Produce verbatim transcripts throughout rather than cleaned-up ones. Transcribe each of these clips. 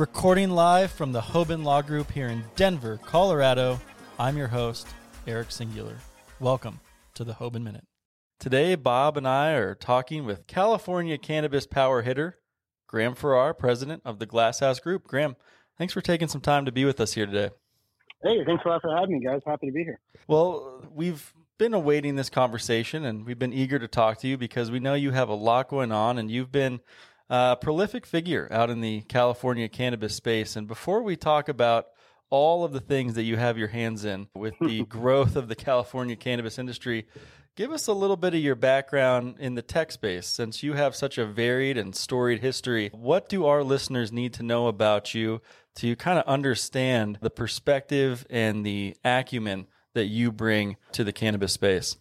Recording live from the Hoban Law Group here in Denver, Colorado, I'm your host, Eric Singular. Welcome to the Hoban Minute. Today, Bob and I are talking with California cannabis power hitter, Graham Farrar, president of the Glass House Group. Graham, thanks for taking some time to be with us here today. Hey, thanks a lot for having me, guys. Happy to be here. Well, we've been awaiting this conversation, and we've been eager to talk to you because we know you have a lot going on, and you've been a prolific figure out in the California cannabis space. And before we talk about all of the things that you have your hands in with the growth of the California cannabis industry, give us a little bit of your background in the tech space. Since you have such a varied and storied history, what do our listeners need to know about you to kind of understand the perspective and the acumen that you bring to the cannabis space?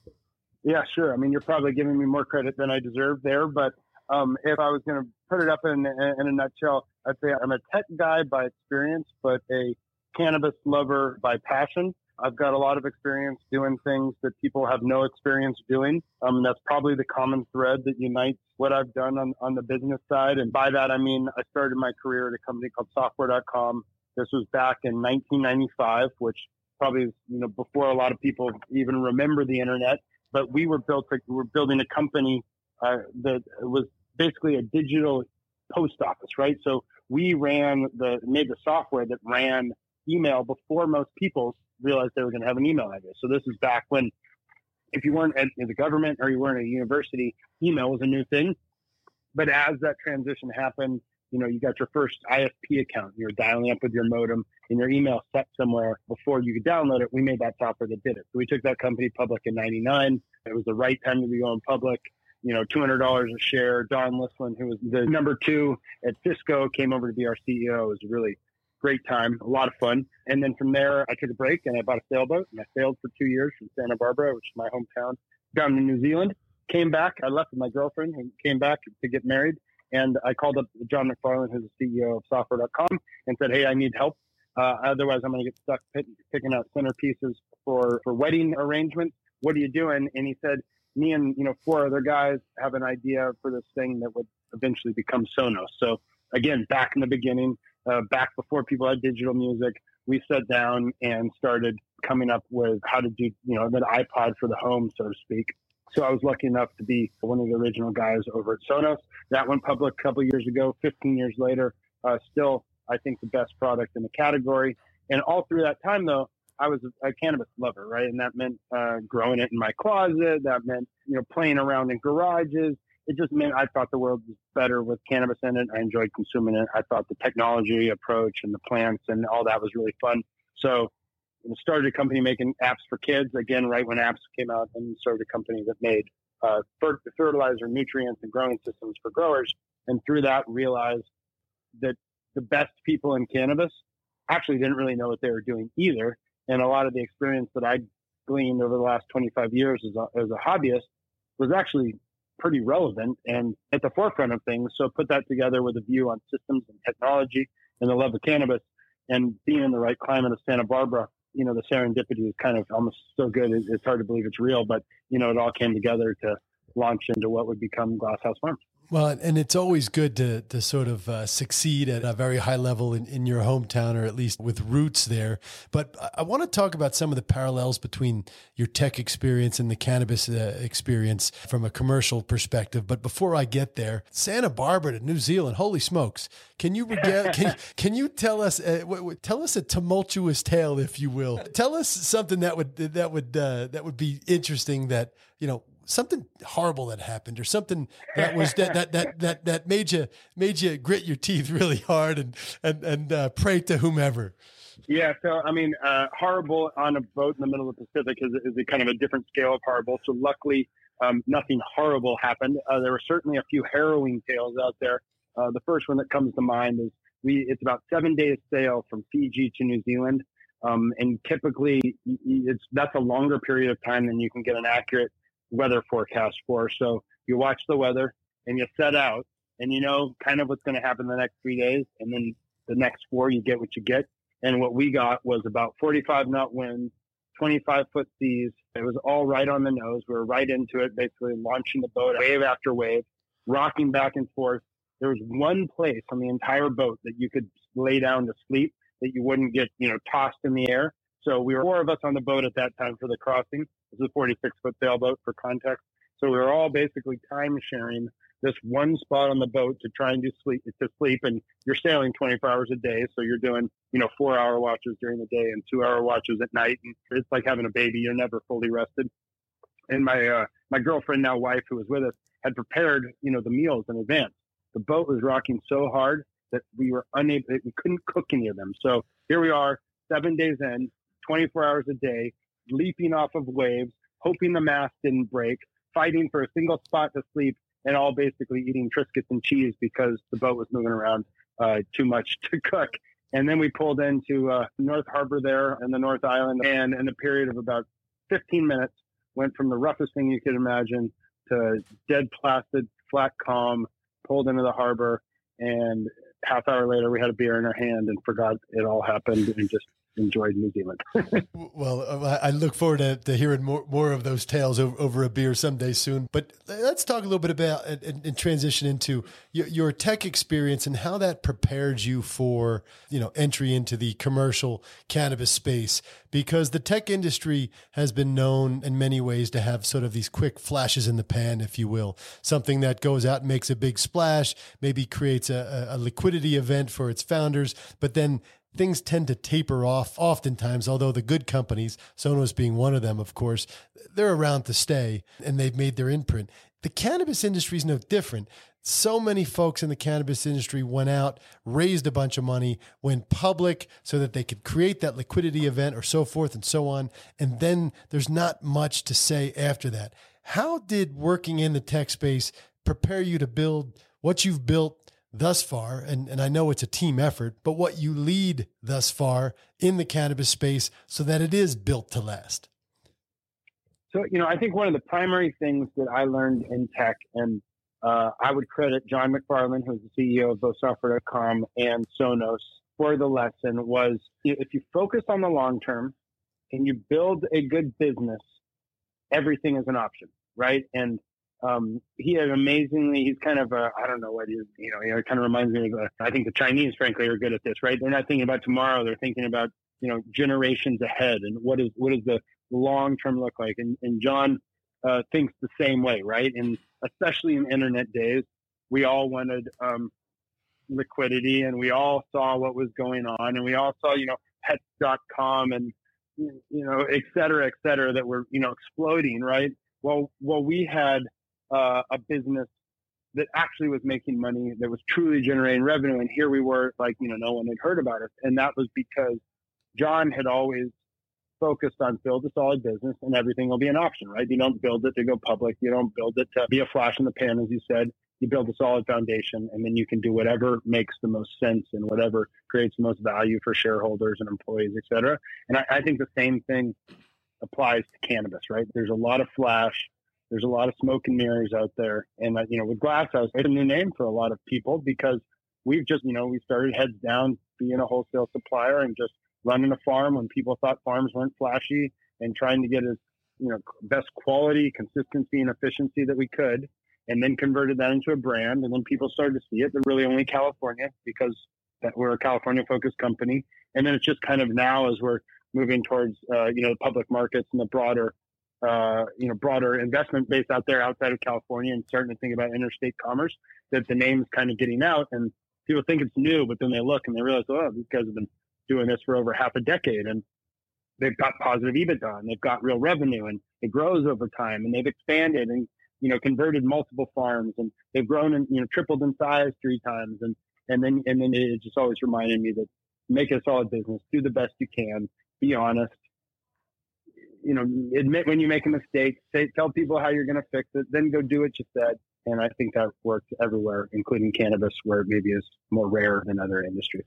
Yeah, sure. I mean, you're probably giving me more credit than I deserve there, but um, if I was going to put it up in, in a nutshell, I'd say I'm a tech guy by experience, but a cannabis lover by passion. I've got a lot of experience doing things that people have no experience doing. Um, that's probably the common thread that unites what I've done on, on the business side. And by that, I mean, I started my career at a company called Software dot com. This was back in nineteen ninety-five, which probably is, you know, before a lot of people even remember the internet. But we were built, we were building a company uh, that was basically a digital post office, right? So we ran the, made the software that ran email before most people realized they were going to have an email address. So this is back when, if you weren't in the government or you weren't at a university, email was a new thing. But as that transition happened, you know, you got your first I S P account. You're dialing up with your modem and your email set somewhere before you could download it. We made that software that did it. So we took that company public in ninety-nine. It was the right time to be going public. You know, two hundred dollars a share. Don Listland, who was the number two at Cisco, came over to be our C E O. It was really great time, a lot of fun. And then from there, I took a break and I bought a sailboat and I sailed for two years from Santa Barbara, which is my hometown, down to New Zealand. Came back. I left with my girlfriend and came back to get married. And I called up John McFarland, who's the C E O of Software dot com, and said, hey, I need help. Uh, otherwise, I'm going to get stuck pick, picking out centerpieces for, for wedding arrangements. What are you doing? And he said, me and, you know, four other guys have an idea for this thing that would eventually become Sonos. So again, back in the beginning, Uh, back before people had digital music, we sat down and started coming up with how to do, you know, an iPod for the home, so to speak. So I was lucky enough to be one of the original guys over at Sonos. That went public a couple of years ago, fifteen years later, uh, still, I think, the best product in the category. And all through that time, though, I was a cannabis lover, right? And that meant uh, growing it in my closet. That meant, you know, playing around in garages. It just meant I thought the world was better with cannabis in it. I enjoyed consuming it. I thought the technology approach and the plants and all that was really fun. So I started a company making apps for kids, again, right when apps came out, and started a company that made uh, fertilizer, nutrients, and growing systems for growers. And through that, realized that the best people in cannabis actually didn't really know what they were doing either. And a lot of the experience that I gleaned over the last twenty-five years as a, as a hobbyist was actually pretty relevant and at the forefront of things. So put that together with a view on systems and technology and the love of cannabis and being in the right climate of Santa Barbara. You know, the serendipity is kind of almost so good. It's hard to believe it's real, but you know, it all came together to launch into what would become Glass House Farms. Well, and it's always good to to sort of uh, succeed at a very high level in, in your hometown, or at least with roots there. But I want to talk about some of the parallels between your tech experience and the cannabis uh, experience from a commercial perspective. But before I get there, Santa Barbara to New Zealand, holy smokes! Can you regale, can can you tell us uh, w- w- tell us a tumultuous tale, if you will? Tell us something that would that would uh, that would be interesting, that you know. Something horrible that happened, or something that was that that that that, that made you made you grit your teeth really hard and and and uh, pray to whomever. Yeah, so I mean, uh, horrible on a boat in the middle of the Pacific is, is a kind of a different scale of horrible. So luckily, um, nothing horrible happened. Uh, there were certainly a few harrowing tales out there. Uh, the first one that comes to mind is we. It's about seven days sail from Fiji to New Zealand, um, and typically it's that's a longer period of time than you can get an accurate weather forecast for. So you watch the weather and you set out and you know kind of what's going to happen the next three days. And then the next four, you get what you get. And what we got was about forty-five knot winds, twenty-five foot seas. It was all right on the nose. We were right into it, basically launching the boat wave after wave, rocking back and forth. There was one place on the entire boat that you could lay down to sleep, that you wouldn't get, you know, tossed in the air. So we were four of us on the boat at that time for the crossing. This is a forty-six foot sailboat for context. So we were all basically time sharing this one spot on the boat to try and do sleep, to sleep. And you're sailing twenty-four hours a day. So you're doing, you know, four hour watches during the day and two hour watches at night. And it's like having a baby. You're never fully rested. And my, uh, my girlfriend, now wife, who was with us, had prepared, you know, the meals in advance. The boat was rocking so hard that we were unable, we couldn't cook any of them. So here we are, seven days in, twenty-four hours a day, leaping off of waves, hoping the mast didn't break, fighting for a single spot to sleep, and all basically eating Triscuits and cheese because the boat was moving around uh, too much to cook. And then we pulled into uh, North Harbor there in the North Island, and in a period of about fifteen minutes, went from the roughest thing you could imagine to dead, placid, flat calm, pulled into the harbor, and half hour later we had a beer in our hand and forgot it all happened and just enjoyed New Zealand. Well, I look forward to, to hearing more, more of those tales over, over a beer someday soon. But let's talk a little bit about and, and transition into your, your tech experience and how that prepared you for, you know, entry into the commercial cannabis space, because the tech industry has been known in many ways to have sort of these quick flashes in the pan, if you will, something that goes out and makes a big splash, maybe creates a, a liquidity event for its founders, but then things tend to taper off oftentimes, although the good companies, Sonos being one of them, of course, they're around to stay and they've made their imprint. The cannabis industry is no different. So many folks in the cannabis industry went out, raised a bunch of money, went public so that they could create that liquidity event or so forth and so on. And then there's not much to say after that. How did working in the tech space prepare you to build what you've built thus far, and, and I know it's a team effort, but what you lead thus far in the cannabis space so that it is built to last? So, you know, I think one of the primary things that I learned in tech, and uh, I would credit John McFarland, who's the C E O of both Software dot com and Sonos, for the lesson was, if you focus on the long term and you build a good business, everything is an option, right? And Um, he had amazingly, he's kind of a, I don't know what he is, you know, it kind of reminds me of, a, I think the Chinese, frankly, are good at this, right? They're not thinking about tomorrow. They're thinking about, you know, generations ahead and what is, what does the long term look like? And, and John uh, thinks the same way, right? And especially in internet days, we all wanted um, liquidity, and we all saw what was going on, and we all saw, you know, Pets dot com and, you know, et cetera, et cetera, that were, you know, exploding, right? Well, well, we had Uh, a business that actually was making money, that was truly generating revenue. And here we were, like, you know, no one had heard about us. And that was because John had always focused on build a solid business and everything will be an option, right? You don't build it to go public. You don't build it to be a flash in the pan, as you said. You build a solid foundation, and then you can do whatever makes the most sense and whatever creates the most value for shareholders and employees, et cetera. And I, I think the same thing applies to cannabis, right? There's a lot of flash. There's a lot of smoke and mirrors out there. And, uh, you know, with Glass House, it's a new name for a lot of people because we've just, you know, we started heads down being a wholesale supplier and just running a farm when people thought farms weren't flashy, and trying to get as, you know, best quality, consistency, and efficiency that we could, and then converted that into a brand. And then people started to see it, but really only California, because that we're a California-focused company. And then it's just kind of now, as we're moving towards, uh, you know, the public markets and the broader Uh, you know, broader investment base out there outside of California, and starting to think about interstate commerce, that the name's kind of getting out, and people think it's new, but then they look and they realize, oh, these guys have been doing this for over half a decade, and they've got positive EBITDA, and they've got real revenue, and it grows over time, and they've expanded and, you know, converted multiple farms, and they've grown and, you know, tripled in size three times. And, and then, and then it just always reminded me that make it a solid business, do the best you can, be honest, you know, admit when you make a mistake, say, tell people how you're going to fix it, then go do what you said. And I think that worked everywhere, including cannabis, where it maybe is more rare than other industries.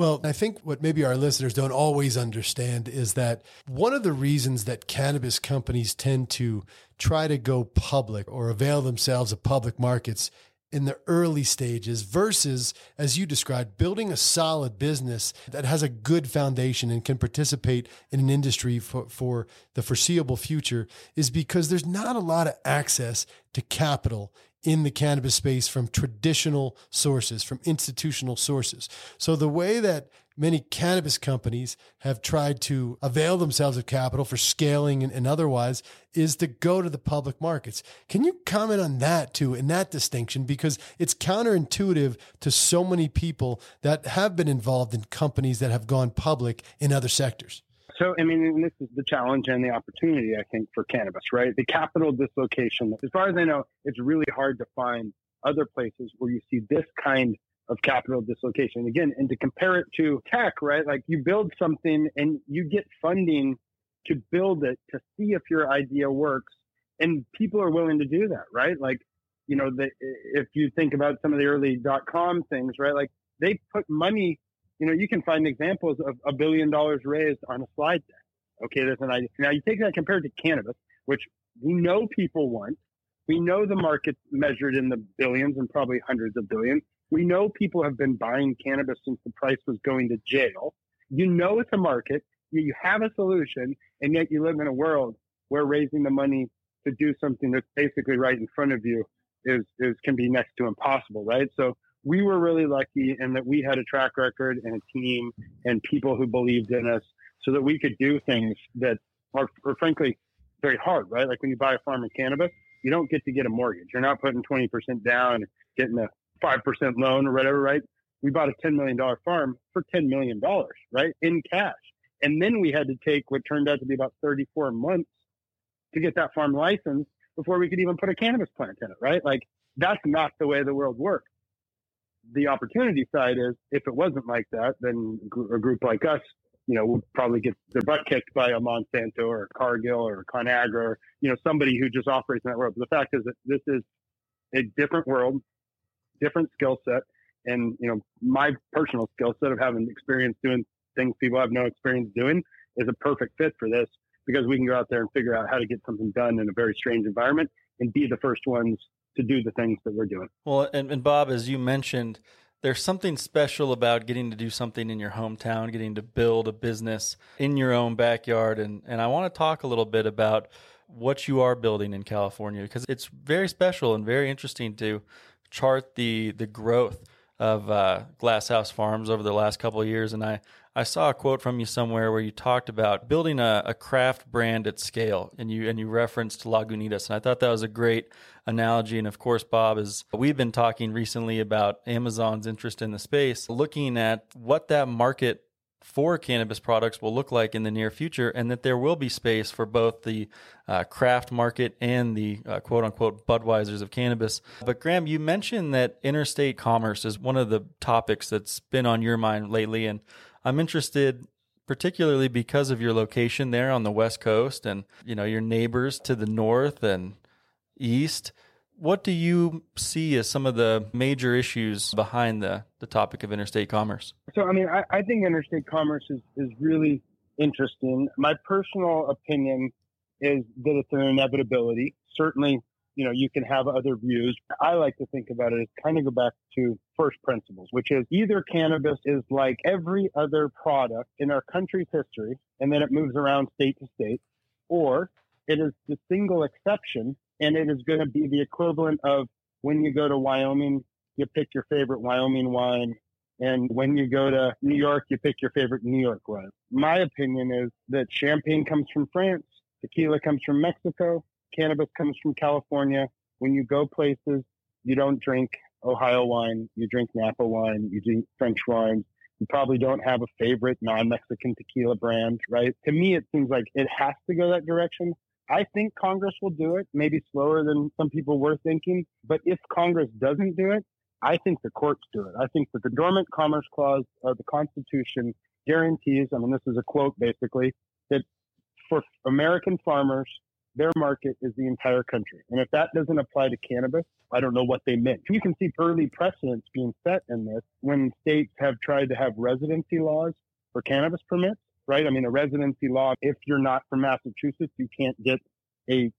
Well, I think what maybe our listeners don't always understand is that one of the reasons that cannabis companies tend to try to go public or avail themselves of public markets in the early stages versus, as you described, building a solid business that has a good foundation and can participate in an industry for, for the foreseeable future, is because there's not a lot of access to capital in the cannabis space from traditional sources, from institutional sources. So the way that many cannabis companies have tried to avail themselves of capital for scaling and, and otherwise is to go to the public markets. Can you comment on that too, and that distinction? Because it's counterintuitive to so many people that have been involved in companies that have gone public in other sectors. So, I mean, and this is the challenge and the opportunity, I think, for cannabis, right? The capital dislocation, as far as I know, it's really hard to find other places where you see this kind of capital dislocation. Again, and to compare it to tech, right? Like you build something and you get funding to build it, to see if your idea works. And people are willing to do that, right? Like, you know, the, if you think about some of the early dot-com things, right? Like they put money. You know, you can find examples of a billion dollars raised on a slide deck. Okay, that's an idea. Now, you take that compared to cannabis, which we know people want. We know the market's measured in the billions and probably hundreds of billions. We know people have been buying cannabis since the price was going to jail. You know it's a market. You have a solution, and yet you live in a world where raising the money to do something that's basically right in front of you is, is can be next to impossible, right? So we were really lucky in that we had a track record and a team and people who believed in us so that we could do things that are, are frankly very hard, right? Like when you buy a farm in cannabis, you don't get to get a mortgage. You're not putting twenty percent down, getting a five percent loan or whatever, right? We bought a ten million dollars farm for ten million dollars, right? In cash. And then we had to take what turned out to be about thirty-four months to get that farm licensed before we could even put a cannabis plant in it, right? Like that's not the way the world works. The opportunity side is if it wasn't like that, then a group like us, you know, would probably get their butt kicked by a Monsanto or a Cargill or a ConAgra, or, you know, somebody who just operates in that world. But the fact is that this is a different world, different skill set. And, you know, my personal skill set of having experience doing things people have no experience doing is a perfect fit for this because we can go out there and figure out how to get something done in a very strange environment and be the first ones to do the things that we're doing. Well, and, and Bob, as you mentioned, there's something special about getting to do something in your hometown, getting to build a business in your own backyard. And, and I want to talk a little bit about what you are building in California, because it's very special and very interesting to chart the, the growth of uh, Glass House Farms over the last couple of years. And I, I saw a quote from you somewhere where you talked about building a, a craft brand at scale, and you and you referenced Lagunitas. And I thought that was a great analogy. And of course, Bob, is we've been talking recently about Amazon's interest in the space, looking at what that market for cannabis products will look like in the near future, and that there will be space for both the uh, craft market and the uh, quote-unquote Budweisers of cannabis. But Graham, you mentioned that interstate commerce is one of the topics that's been on your mind lately, and I'm interested particularly because of your location there on the West Coast and, you know, your neighbors to the north and east. What do you see as some of the major issues behind the, the topic of interstate commerce? So, I mean, I, I think interstate commerce is, is really interesting. My personal opinion is that it's an inevitability. Certainly, you know, you can have other views. I like to think about it as kind of go back to first principles, which is either cannabis is like every other product in our country's history, and then it moves around state to state, or it is the single exception. And it is going to be the equivalent of when you go to Wyoming, you pick your favorite Wyoming wine. And when you go to New York, you pick your favorite New York wine. My opinion is that champagne comes from France, tequila comes from Mexico, cannabis comes from California. When you go places, you don't drink Ohio wine, you drink Napa wine, you drink French wines. You probably don't have a favorite non-Mexican tequila brand, right? To me, it seems like it has to go that direction. I think Congress will do it, maybe slower than some people were thinking. But if Congress doesn't do it, I think the courts do it. I think that the Dormant Commerce Clause of the Constitution guarantees, I mean, this is a quote basically, that for American farmers, their market is the entire country. And if that doesn't apply to cannabis, I don't know what they meant. You can see early precedents being set in this when states have tried to have residency laws for cannabis permits. Right? I mean, a residency law, if you're not from Massachusetts, you can't get a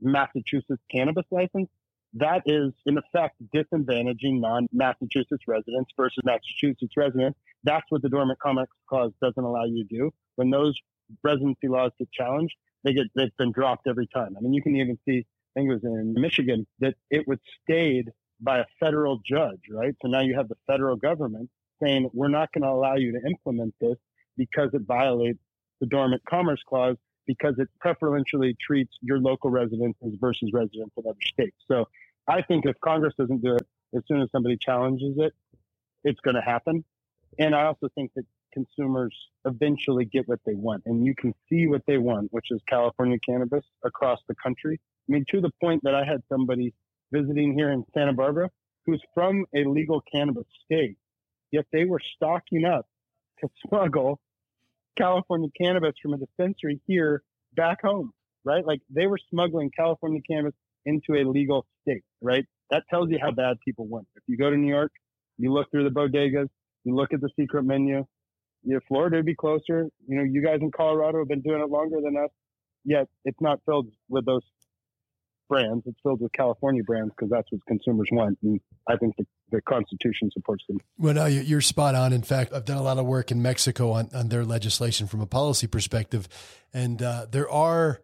Massachusetts cannabis license. That is, in effect, disadvantaging non-Massachusetts residents versus Massachusetts residents. That's what the Dormant Commerce Clause doesn't allow you to do. When those residency laws get challenged, they get, they've been dropped every time. I mean, you can even see I think it was in Michigan, that it was stayed by a federal judge, right? So now you have the federal government saying, we're not going to allow you to implement this because it violates the Dormant Commerce Clause, because it preferentially treats your local residents versus residents in other states. So I think if Congress doesn't do it, as soon as somebody challenges it, it's going to happen. And I also think that consumers eventually get what they want. And you can see what they want, which is California cannabis across the country. I mean, to the point that I had somebody visiting here in Santa Barbara who's from a legal cannabis state, yet they were stocking up to smuggle California cannabis from a dispensary here back home, right? Like they were smuggling California cannabis into a legal state, right? That tells you how bad people want it. If you go to New York, you look through the bodegas, you look at the secret menu. You know, Florida would be closer. You know, you guys in Colorado have been doing it longer than us, yet it's not filled with those brands. It's filled with California brands because that's what consumers want. And I think the, the Constitution supports them. Well, no, you're spot on. In fact, I've done a lot of work in Mexico on, on their legislation from a policy perspective. And uh, there are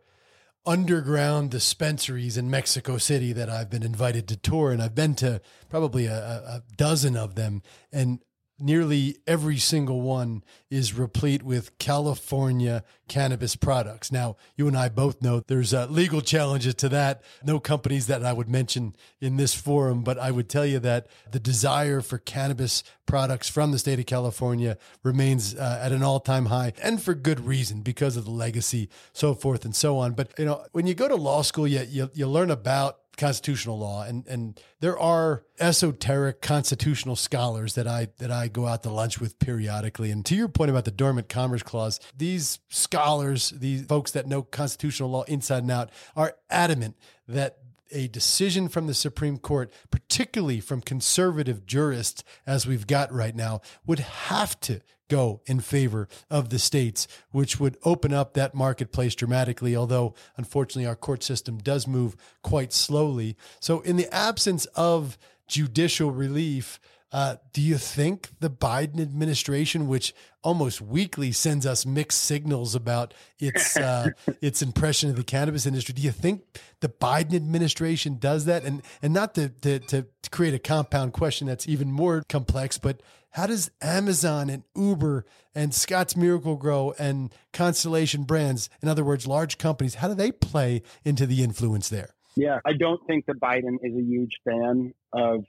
underground dispensaries in Mexico City that I've been invited to tour. And I've been to probably a, a dozen of them. And nearly every single one is replete with California cannabis products. Now, you and I both know there's uh, legal challenges to that. No companies that I would mention in this forum, but I would tell you that the desire for cannabis products from the state of California remains uh, at an all-time high, and for good reason, because of the legacy, so forth and so on. But, you know, when you go to law school, you you, you learn about constitutional law, and and there are esoteric constitutional scholars that I that I go out to lunch with periodically. And to your point about the Dormant Commerce Clause, these scholars, these folks that know constitutional law inside and out, are adamant that a decision from the Supreme Court, particularly from conservative jurists, as we've got right now, would have to go in favor of the states, which would open up that marketplace dramatically, although unfortunately our court system does move quite slowly. So in the absence of judicial relief, uh, do you think the Biden administration, which almost weekly sends us mixed signals about its uh, its impression of the cannabis industry, do you think the Biden administration does that? And and not to, to, to create a compound question that's even more complex, but how does Amazon and Uber and Scott's Miracle-Gro and Constellation Brands, in other words, large companies, how do they play into the influence there? Yeah, I don't think that Biden is a huge fan of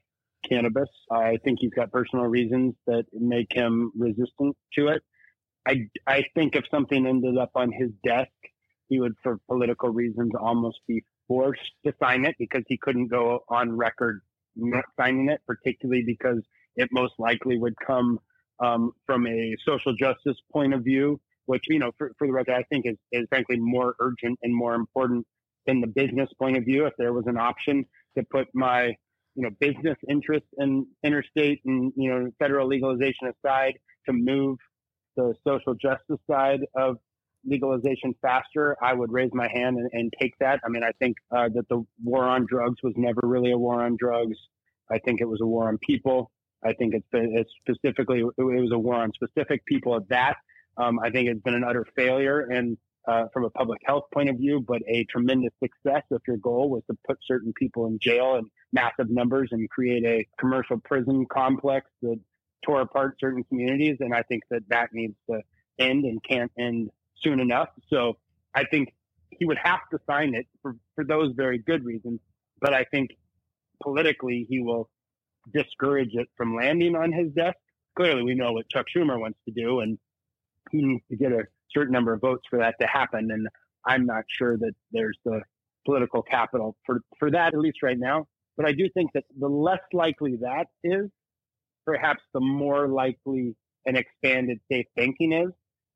cannabis. I think he's got personal reasons that make him resistant to it. I, I think if something ended up on his desk, he would, for political reasons, almost be forced to sign it because he couldn't go on record not signing it, particularly because it most likely would come um, from a social justice point of view, which, you know, for, for the record, I think is, is frankly more urgent and more important than the business point of view. If there was an option to put my, you know, business interests in interstate and, you know, federal legalization aside to move the social justice side of legalization faster, I would raise my hand and, and take that. I mean, I think uh, that the war on drugs was never really a war on drugs. I think it was a war on people. I think it's, been, it's specifically, it was a war on specific people at that. Um, I think it's been an utter failure and uh, from a public health point of view, but a tremendous success if your goal was to put certain people in jail in massive numbers and create a commercial prison complex that tore apart certain communities. And I think that that needs to end and can't end soon enough. So I think he would have to sign it for, for those very good reasons. But I think politically he will discourage it from landing on his desk. Clearly, we know what Chuck Schumer wants to do, and he needs to get a certain number of votes for that to happen. And I'm not sure that there's the political capital for, for that, at least right now. But I do think that the less likely that is, perhaps the more likely an expanded safe banking is.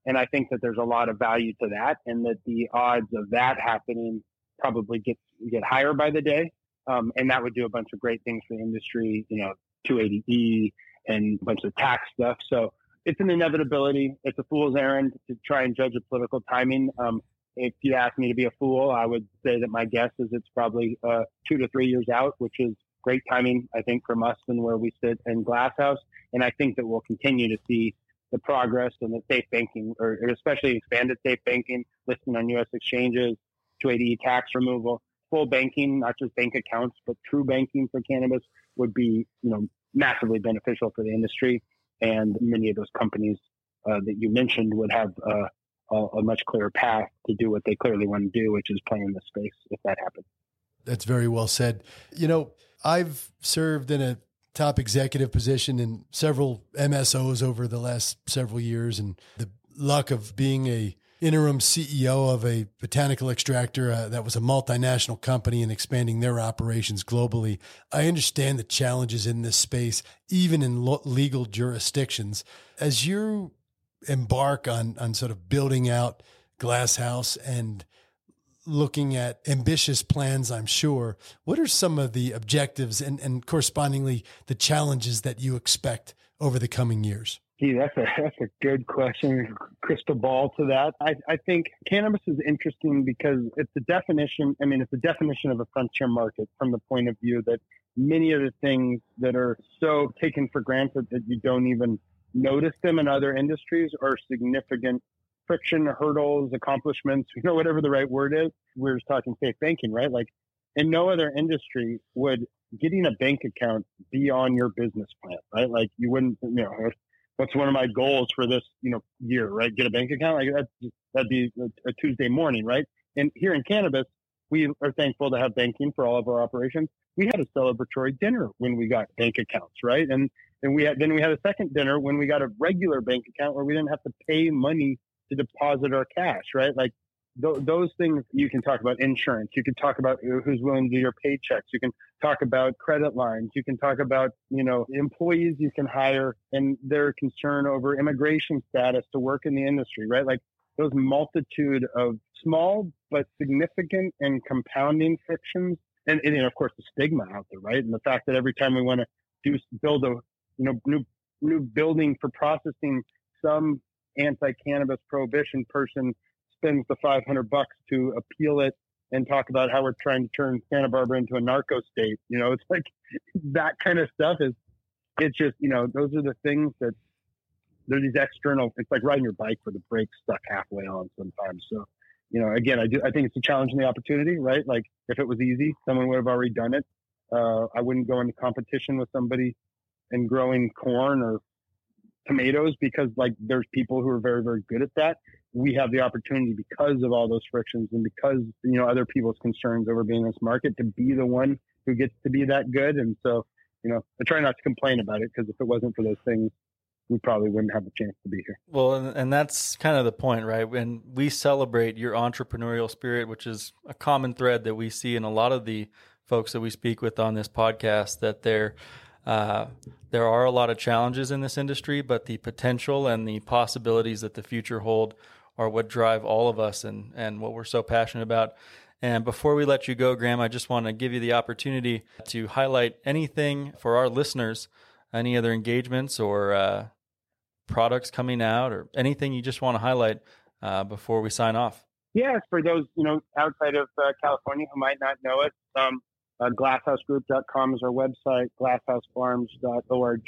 And I think that there's a lot of value to that, and that the odds of that happening probably get, get higher by the day. Um, and that would do a bunch of great things for the industry, you know, two eighty E and a bunch of tax stuff. So it's an inevitability. It's a fool's errand to try and judge a political timing. Um, if you ask me to be a fool, I would say that my guess is it's probably uh, two to three years out, which is great timing, I think, from us and where we sit in Glass House. And I think that we'll continue to see the progress and the safe banking, or especially expanded safe banking, listing on U S exchanges, two eighty E tax removal. full banking, not just bank accounts, but true banking for cannabis would be, you know, massively beneficial for the industry. And many of those companies uh, that you mentioned would have uh, a, a much clearer path to do what they clearly want to do, which is play in this space if that happens. That's very well said. You know, I've served in a top executive position in several M S Os over the last several years, and the luck of being a interim C E O of a botanical extractor uh, that was a multinational company and expanding their operations globally. I understand the challenges in this space, even in lo- legal jurisdictions. As you embark on on sort of building out Glass House and looking at ambitious plans, I'm sure, what are some of the objectives and, and correspondingly the challenges that you expect over the coming years? Gee, that's a that's a good question. Crystal ball to that. I, I think cannabis is interesting because it's a definition. I mean, it's a definition of a frontier market from the point of view that many of the things that are so taken for granted that you don't even notice them in other industries are significant friction, hurdles, accomplishments. You know, whatever the right word is. We're just talking safe banking, right? Like, in no other industry would getting a bank account be on your business plan, right? Like, you wouldn't, you know. What's one of my goals for this, you know, year, right? Get a bank account. Like that's, that'd be a Tuesday morning, right? And here in cannabis, we are thankful to have banking for all of our operations. We had a celebratory dinner when we got bank accounts, right? And and we had, then we had a second dinner when we got a regular bank account where we didn't have to pay money to deposit our cash, right? Like th- those things, you can talk about insurance. You can talk about who's willing to do your paychecks. You can talk about credit lines. You can talk about, you know, employees you can hire and their concern over immigration status to work in the industry, right? Like those multitude of small but significant and compounding frictions. And, and, and of course, the stigma out there, right? And the fact that every time we want to do build a, you know, new new building for processing, some anti-cannabis prohibition person spends the five hundred bucks to appeal it and talk about how we're trying to turn Santa Barbara into a narco state. You know, it's like that kind of stuff is, it's just, you know, those are the things that they're these external, it's like riding your bike where the brake's stuck halfway on sometimes. So, you know, again, I do, I think it's a challenge and the opportunity, right? Like if it was easy, someone would have already done it. Uh, I wouldn't go into competition with somebody and growing corn or tomatoes because like there's people who are very, very good at that. We have the opportunity because of all those frictions and because, you know, other people's concerns over being in this market to be the one who gets to be that good. And so, you know, I try not to complain about it because if it wasn't for those things, we probably wouldn't have a chance to be here. Well, and, and that's kind of the point, right? When we celebrate your entrepreneurial spirit, which is a common thread that we see in a lot of the folks that we speak with on this podcast, that they're Uh, there are a lot of challenges in this industry, but the potential and the possibilities that the future hold are what drive all of us and, and what we're so passionate about. And before we let you go, Graham, I just want to give you the opportunity to highlight anything for our listeners, any other engagements or uh, products coming out or anything you just want to highlight uh, before we sign off. Yeah, for those, you know, outside of uh, California who might not know it, um, Uh, glass house group dot com is our website. glass house farms dot org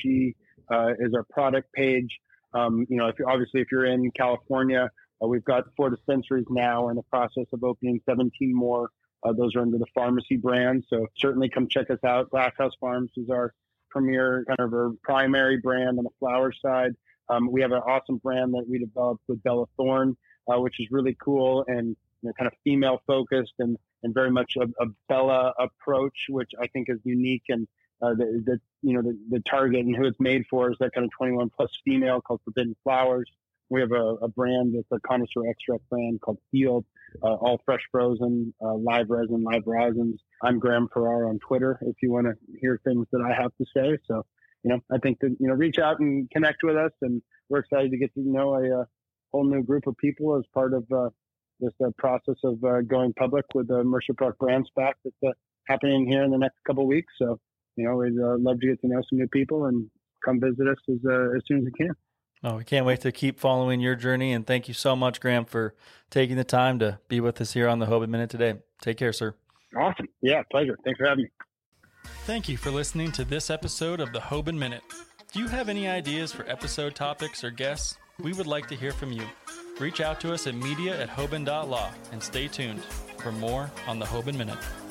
uh, is our product page. Um, you know, if you, obviously if you're in California, uh, we've got four dispensaries now in the process of opening seventeen more. Uh, those are under the pharmacy brand. So certainly come check us out. Glass House Farms is our premier kind of our primary brand on the flower side. Um, we have an awesome brand that we developed with Bella Thorne, uh, which is really cool and you know, kind of female focused and and very much a, a Bella approach, which I think is unique. And uh, the, the, you know, the, the target and who it's made for is that kind of twenty-one plus female called Forbidden Flowers. We have a, a brand that's a connoisseur extract brand called Field, uh, all fresh frozen, uh, live resin, live rosins. I'm Graham Farrar on Twitter if you want to hear things that I have to say. So, you know, I think that, you know, reach out and connect with us. And we're excited to get to know a, a whole new group of people as part of uh, This uh, process of uh, going public with the Mercer Park Brand SPAC that's uh, happening here in the next couple of weeks. So, you know, we'd uh, love to get to know some new people and come visit us as uh, as soon as we can. Oh, we can't wait to keep following your journey. And thank you so much, Graham, for taking the time to be with us here on the Hoban Minute today. Take care, sir. Awesome. Yeah, pleasure. Thanks for having me. Thank you for listening to this episode of the Hoban Minute. Do you have any ideas for episode topics or guests? We would like to hear from you. Reach out to us at media at hoban dot law and stay tuned for more on the Hoban Minute.